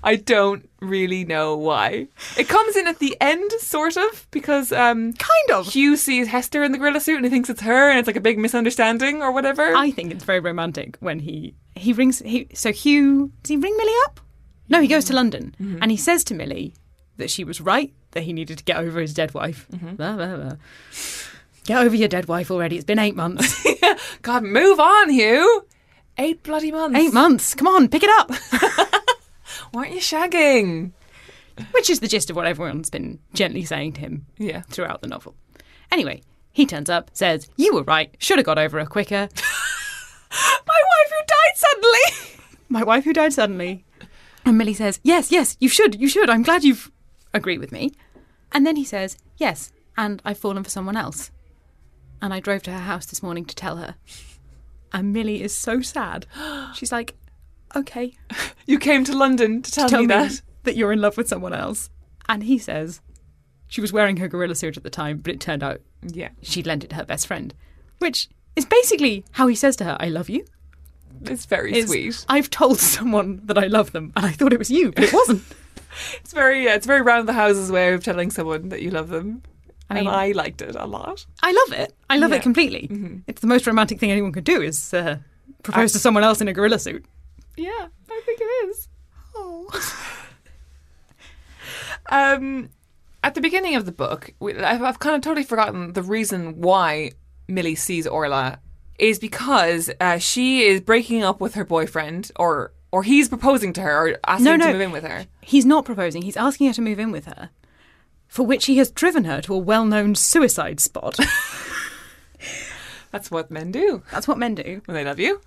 I don't really know why. It comes in at the end, sort of, because... kind of. Hugh sees Hester in the gorilla suit and he thinks it's her and it's like a big misunderstanding or whatever. I think it's very romantic when he rings... So Hugh... Does he ring Millie up? No, he goes to London and he says to Millie that she was right, that he needed to get over his dead wife. Mm-hmm. Blah, blah, blah. Get over your dead wife already. It's been 8 months. God, move on, Hugh. 8 bloody months. 8 months. Come on, pick it up. Why aren't you shagging? Which is the gist of what everyone's been gently saying to him throughout the novel. Anyway, he turns up, says, you were right, should have got over her quicker. My wife who died suddenly. And Millie says, yes, you should. I'm glad you've agreed with me. And then he says, yes, and I've fallen for someone else. And I drove to her house this morning to tell her. And Millie is so sad. She's like, okay. You came to London to tell me that you're in love with someone else. And he says, she was wearing her gorilla suit at the time, but it turned out she'd lent it to her best friend. Which is basically how he says to her, I love you. It's very sweet. I've told someone that I love them and I thought it was you, but it wasn't. It's very round the houses way of telling someone that you love them. I mean, I liked it a lot. I love it. I love it completely. Mm-hmm. It's the most romantic thing anyone could do is propose to someone else in a gorilla suit. Yeah, I think it is. Oh. At the beginning of the book, I've kind of totally forgotten the reason why Millie sees Orla is because she is breaking up with her boyfriend or he's proposing to her or asking her to move in with her. He's not proposing. He's asking her to move in with her, for which he has driven her to a well-known suicide spot. That's what men do. That's what men do. When they love you.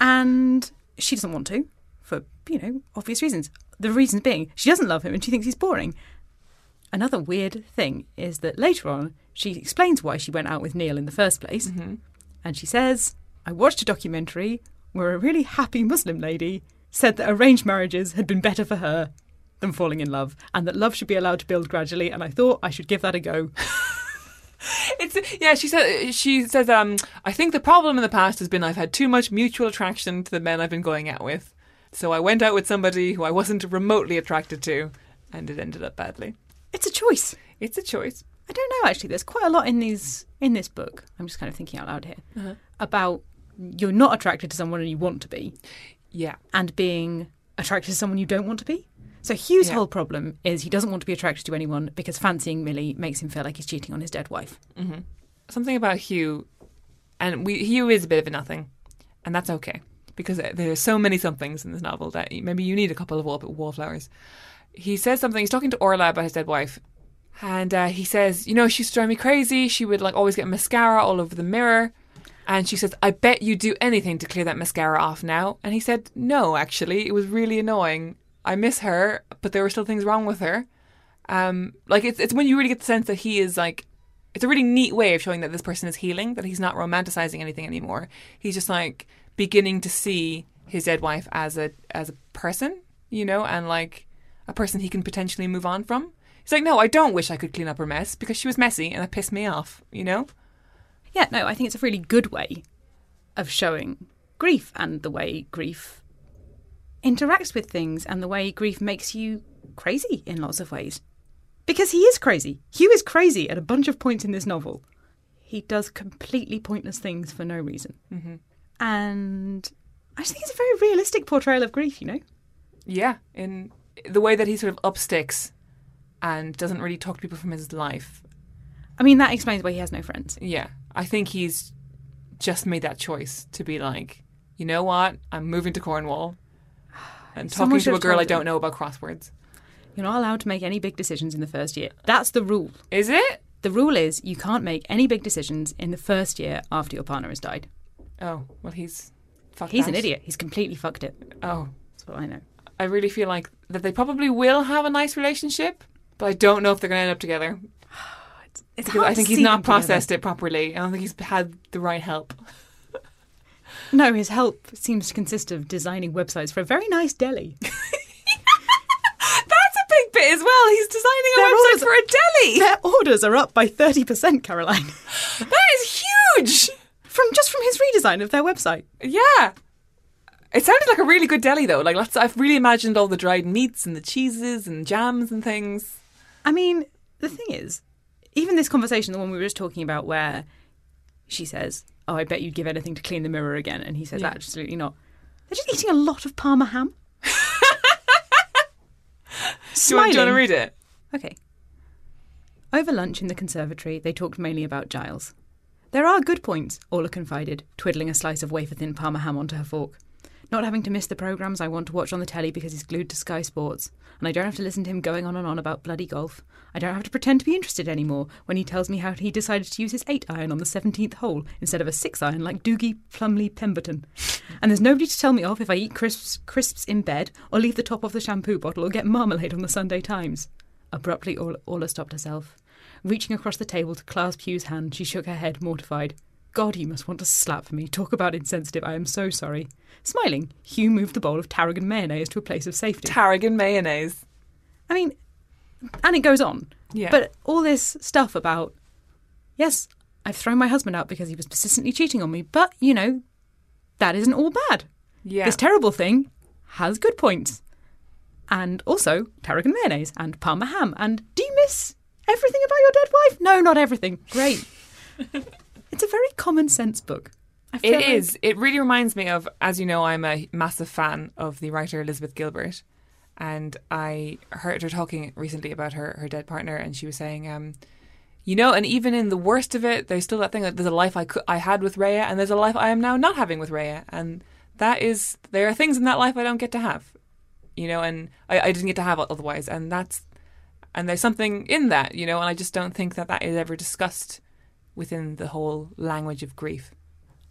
And she doesn't want to, for, obvious reasons. The reasons being she doesn't love him and she thinks he's boring. Another weird thing is that later on, she explains why she went out with Neil in the first place. Mm-hmm. And she says, I watched a documentary where a really happy Muslim lady said that arranged marriages had been better for her than falling in love and that love should be allowed to build gradually. And I thought I should give that a go. She says. I think the problem in the past has been I've had too much mutual attraction to the men I've been going out with. So I went out with somebody who I wasn't remotely attracted to and it ended up badly. It's a choice. I don't know, actually. There's quite a lot in this book. I'm just kind of thinking out loud here. Uh-huh. About you're not attracted to someone and you want to be. Yeah. And being attracted to someone you don't want to be. So Hugh's whole problem is he doesn't want to be attracted to anyone because fancying Millie makes him feel like he's cheating on his dead wife. Mm-hmm. Something about Hugh, and Hugh is a bit of a nothing, and that's okay because there are so many somethings in this novel that maybe you need a couple of wallflowers. He says something, he's talking to Orla about his dead wife, and he says, she used to drive me crazy, she would always get mascara all over the mirror. And she says, I bet you'd do anything to clear that mascara off now. And he said, no, actually, it was really annoying. I miss her, but there were still things wrong with her. It's when you really get the sense that he is it's a really neat way of showing that this person is healing, that he's not romanticizing anything anymore. He's just beginning to see his dead wife as a person, and a person he can potentially move on from. He's like, no, I don't wish I could clean up her mess because she was messy and that pissed me off, you know? Yeah, no, I think it's a really good way of showing grief and the way grief interacts with things and the way grief makes you crazy in lots of ways. Because he is crazy. Hugh is crazy at a bunch of points in this novel. He does completely pointless things for no reason. Mm-hmm. And I just think it's a very realistic portrayal of grief, you know? Yeah, in the way that he sort of up sticks and doesn't really talk to people from his life. I mean, that explains why he has no friends. Yeah, I think he's just made that choice to be like, you know what, I'm moving to Cornwall and talking to a girl I don't know about crosswords. You're not allowed to make any big decisions in the first year. That's the rule. Is it? The rule is you can't make any big decisions in the first year after your partner has died. Oh, well, he's fucked it. He's an idiot. He's completely fucked it. Oh. That's what I know. I really feel like that they probably will have a nice relationship, but I don't know if they're going to end up together. It's because I think he's not processed it properly. I don't think he's had the right help. No, his help seems to consist of designing websites for a very nice deli. Bit as well. He's designing a website for a deli. Their orders are up by 30%, Caroline. That is huge. From his redesign of their website. Yeah. It sounded like a really good deli though. Like I've really imagined all the dried meats and the cheeses and jams and things. I mean, the thing is, even this conversation, the one we were just talking about where she says, oh, I bet you'd give anything to clean the mirror again. And he says, absolutely not. They're just eating a lot of Parma ham. Do you want to read it? Okay. Over lunch in the conservatory, they talked mainly about Giles. There are good points, Orla confided, twiddling a slice of wafer-thin Parma ham onto her fork. Not having to miss the programmes I want to watch on the telly because he's glued to Sky Sports, and I don't have to listen to him going on and on about bloody golf. I don't have to pretend to be interested anymore when he tells me how he decided to use his 8-iron on the 17th hole instead of a 6-iron like Doogie Plumley Pemberton. And there's nobody to tell me off if I eat crisps in bed or leave the top off the shampoo bottle or get marmalade on the Sunday Times. Abruptly, Orla stopped herself. Reaching across the table to clasp Hugh's hand, she shook her head, mortified. God, you must want to slap me. Talk about insensitive. I am so sorry. Smiling, Hugh moved the bowl of tarragon mayonnaise to a place of safety. Tarragon mayonnaise. I mean, and it goes on. Yeah. But all this stuff about, yes, I've thrown my husband out because he was persistently cheating on me, but, you know, that isn't all bad. Yeah. This terrible thing has good points. And also tarragon mayonnaise and Parma ham. And do you miss everything about your dead wife? No, not everything. Great. It's a very common sense book. It is. It really reminds me of, as you know, I'm a massive fan of the writer Elizabeth Gilbert. And I heard her talking recently about her dead partner. And she was saying, you know, and even in the worst of it, there's still that thing that there's a life I had with Raya and there's a life I am now not having with Raya. And there are things in that life I don't get to have, you know, and I didn't get to have otherwise. And there's something in that, you know, and I just don't think that is ever discussed within the whole language of grief.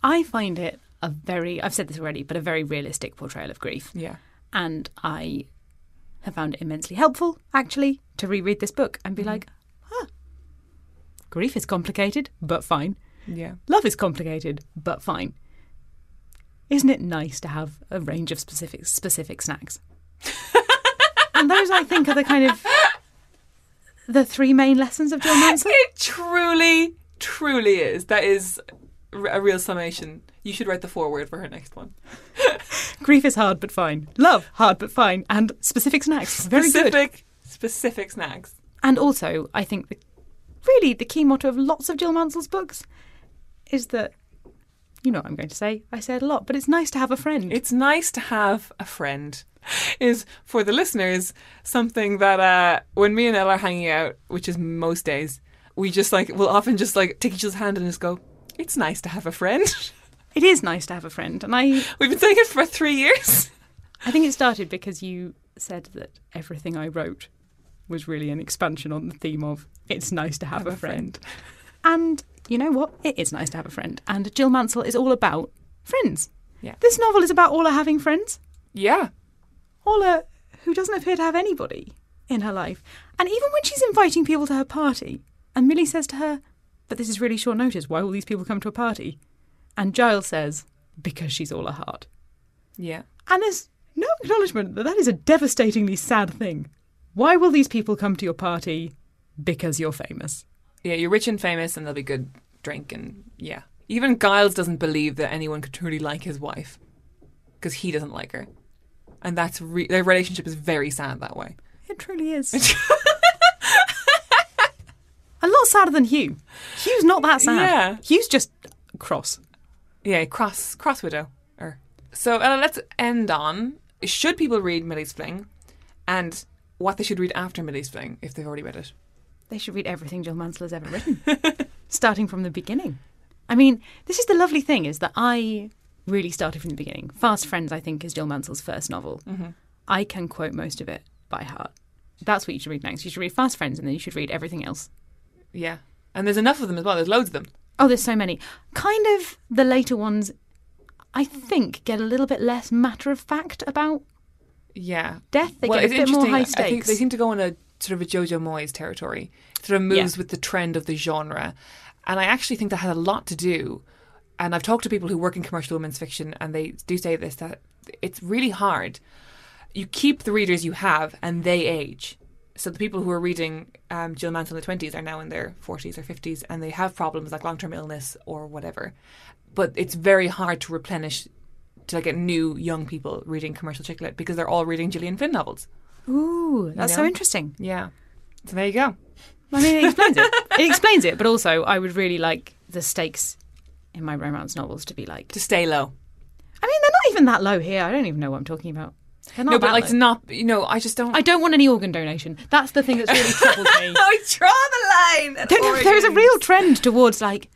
I find it I've said this already, but a very realistic portrayal of grief. Yeah. And I have found it immensely helpful, actually, to reread this book and be like, grief is complicated, but fine. Yeah. Love is complicated, but fine. Isn't it nice to have a range of specific snacks? And those, I think, are the kind of the three main lessons of Jill Mansell. It truly is. That is a real summation. You should write the foreword for her next one. Grief is hard but fine. Love, hard but fine. And specific snacks. Very good. Specific snacks. And also, I think the key motto of lots of Jill Mansell's books is that, you know what I'm going to say, I say it a lot, but it's nice to have a friend. It's nice to have a friend is, for the listeners, something that when me and Ella are hanging out, which is most days, we just we'll often just take each other's hand and just go, it's nice to have a friend. It is nice to have a friend. And we've been saying it for 3 years. I think it started because you said that everything I wrote was really an expansion on the theme of it's nice to have a friend. And you know what? It is nice to have a friend. And Jill Mansell is all about friends. Yeah. This novel is about Orla having friends. Yeah. Orla, who doesn't appear to have anybody in her life. And even when she's inviting people to her party, and Millie says to her, but this is really short notice. Why will these people come to a party? And Giles says, because she's Orla Hart. Yeah. And there's no acknowledgement that that is a devastatingly sad thing. Why will these people come to your party? Because you're famous. Yeah, you're rich and famous and there'll be good drink and yeah. Even Giles doesn't believe that anyone could truly like his wife because he doesn't like her. And that's their relationship is very sad that way. It truly is. A lot sadder than Hugh. Hugh's not that sad. Yeah. Hugh's just cross. Yeah, cross widow. So Ella, let's end on, should people read Millie's Fling and what they should read after Millie's Fling if they've already read it? They should read everything Jill Mansell has ever written, starting from the beginning. I mean, this is the lovely thing, is that I really started from the beginning. Fast Friends, I think, is Jill Mansell's first novel. Mm-hmm. I can quote most of it by heart. That's what you should read next. You should read Fast Friends and then you should read everything else. Yeah. And there's enough of them as well. There's loads of them. Oh, there's so many. Kind of the later ones, I think, get a little bit less matter-of-fact about death. They get a bit more high stakes. I think they seem to go on a sort of a Jojo Moyes territory. Sort of moves with the trend of the genre. And I actually think that has a lot to do. And I've talked to people who work in commercial women's fiction, and they do say this, that it's really hard. You keep the readers you have, and they age. So the people who are reading Jill Mansell in the 20s are now in their 40s or 50s, and they have problems like long-term illness or whatever. But it's very hard to replenish, to like, get new young people reading commercial chick lit because they're all reading Gillian Flynn novels. Ooh, that's so interesting. Yeah. So there you go. I mean, it explains it. It explains it, but also I would really like the stakes in my romance novels to be like... To stay low. I mean, they're not even that low here. I don't even know what I'm talking about. They're not that low. To not... You know, I just don't... I don't want any organ donation. That's the thing that's really troubled me. I draw the line at organs. There's a real trend towards, like...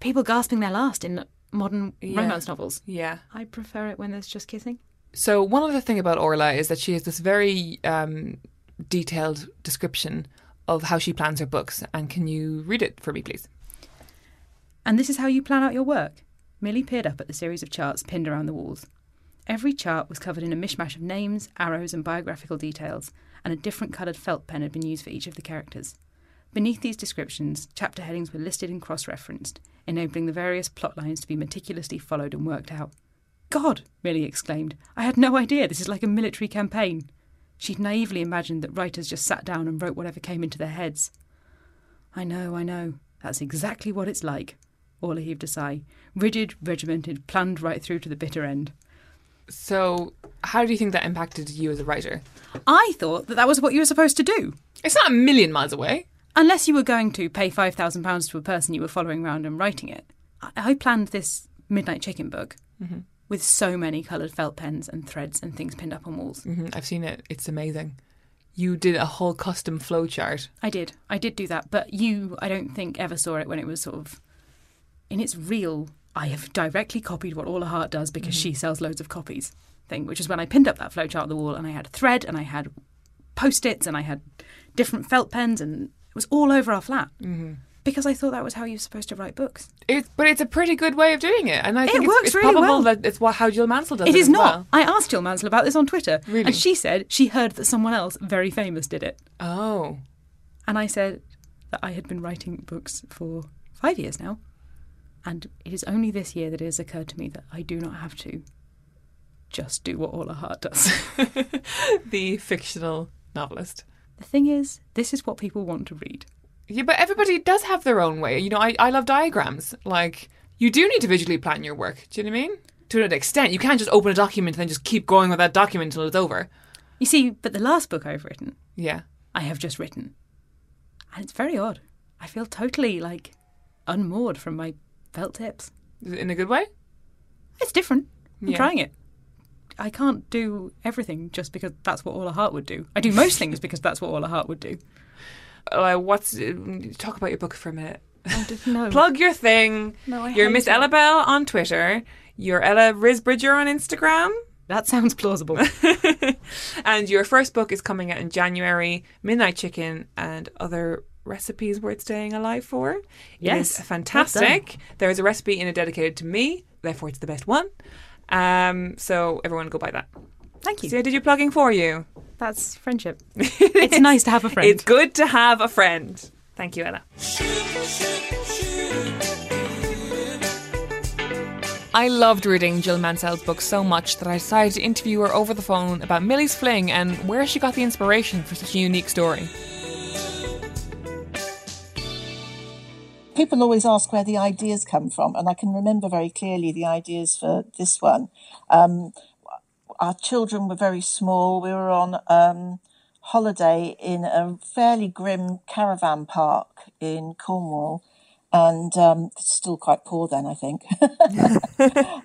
people gasping their last in modern romance novels. Yeah. I prefer it when there's just kissing. So one other thing about Orla is that she has this very detailed description of how she plans her books. And can you read it for me, please? And this is how you plan out your work. Millie peered up at the series of charts pinned around the walls. Every chart was covered in a mishmash of names, arrows and biographical details, and a different coloured felt pen had been used for each of the characters. Beneath these descriptions, chapter headings were listed and cross-referenced, enabling the various plot lines to be meticulously followed and worked out. God, Millie exclaimed, I had no idea, this is like a military campaign. She'd naively imagined that writers just sat down and wrote whatever came into their heads. I know, that's exactly what it's like, Orla heaved a sigh. Rigid, regimented, planned right through to the bitter end. So, how do you think that impacted you as a writer? I thought that was what you were supposed to do. It's not a million miles away. Unless you were going to pay £5,000 to a person you were following around and writing it. I planned this Midnight Chicken book with so many coloured felt pens and threads and things pinned up on walls. Mm-hmm. I've seen it. It's amazing. You did a whole custom flowchart. I did. I did do that. But you, I don't think, ever saw it when it was sort of in its real, I have directly copied what Orla Hart does because she sells loads of copies thing, which is when I pinned up that flowchart on the wall and I had thread and I had post-its and I had different felt pens and... was all over our flat because I thought that was how you were supposed to write books. But it's a pretty good way of doing it, and I think it's really probable that it's how Jill Mansell does it. It is not. Well. I asked Jill Mansell about this on Twitter, really? And she said she heard that someone else very famous did it. Oh, and I said that I had been writing books for 5 years now, and it is only this year that it has occurred to me that I do not have to just do what Orla Hart does, the fictional novelist. The thing is, this is what people want to read. Yeah, but everybody does have their own way. You know, I love diagrams. Like, you do need to visually plan your work. Do you know what I mean? To an extent. You can't just open a document and then just keep going with that document until it's over. You see, but the last book I've written, I have just written. And it's very odd. I feel totally, like, unmoored from my felt tips. In a good way? It's different. I'm trying it. I can't do everything just because that's what Orla Hart would do. I do most things because that's what Orla Hart would do. Talk about your book for a minute. No. Plug your thing. No, you're Miss Ella Bell on Twitter. You're Ella Risbridger on Instagram. That sounds plausible. And your first book is coming out in January, Midnight Chicken and Other Recipes Worth Staying Alive For. Yes. It is fantastic. There is a recipe in it dedicated to me, therefore it's the best one. So everyone go buy that. Thank you. So I did your plugging for you. That's friendship. It's nice to have a friend. It's good to have a friend. Thank you, Ella. I loved reading Jill Mansell's book so much that I decided to interview her over the phone about Millie's Fling and where she got the inspiration for such a unique story. People always ask where the ideas come from, and I can remember very clearly the ideas for this one. Our children were very small. We were on holiday in a fairly grim caravan park in Cornwall, and still quite poor then, I think.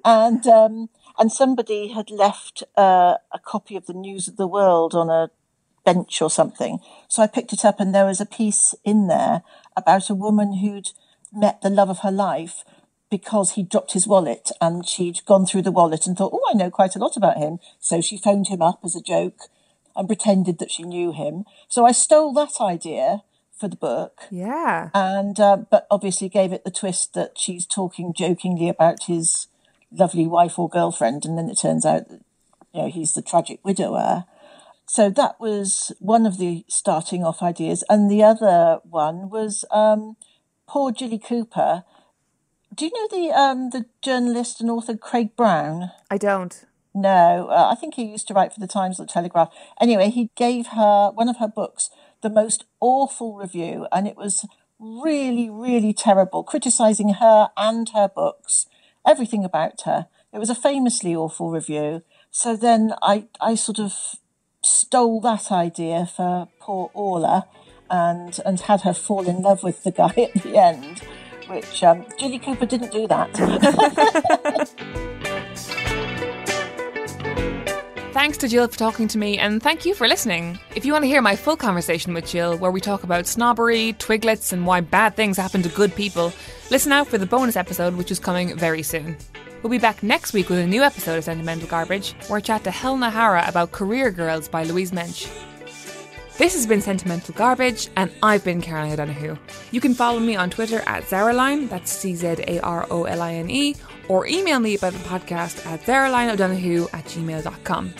And somebody had left a copy of the News of the World on a bench or something. So I picked it up, and there was a piece in there about a woman who'd met the love of her life because he dropped his wallet, and she'd gone through the wallet and thought, oh, I know quite a lot about him. So she phoned him up as a joke and pretended that she knew him. So I stole that idea for the book. Yeah. And but obviously gave it the twist that she's talking jokingly about his lovely wife or girlfriend, and then it turns out that, you know, he's the tragic widower. So that was one of the starting off ideas. And the other one was poor Jilly Cooper. Do you know the journalist and author Craig Brown? I don't. No, I think he used to write for the Times or the Telegraph. Anyway, he gave her one of her books the most awful review, and it was really, really terrible, criticising her and her books, everything about her. It was a famously awful review. So then I sort of stole that idea for poor Orla and had her fall in love with the guy at the end, which Jilly Cooper didn't do that. Thanks to Jill for talking to me, and thank you for listening. If you want to hear my full conversation with Jill, where we talk about snobbery, twiglets, and why bad things happen to good people, listen out for the bonus episode, which is coming very soon. We'll be back next week with a new episode of Sentimental Garbage, where I chat to Helena Hara about Career Girls by Louise Mensch. This has been Sentimental Garbage, and I've been Caroline Donoghue. You can follow me on Twitter at Zaroline, that's CZAROLINE, or email me about the podcast at zaralineodonoghue@gmail.com.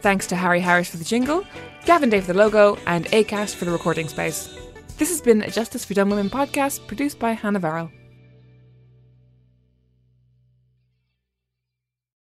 Thanks to Harry Harris for the jingle, Gavin Day for the logo, and Acast for the recording space. This has been a Justice for Dumb Women podcast produced by Hannah Varrall.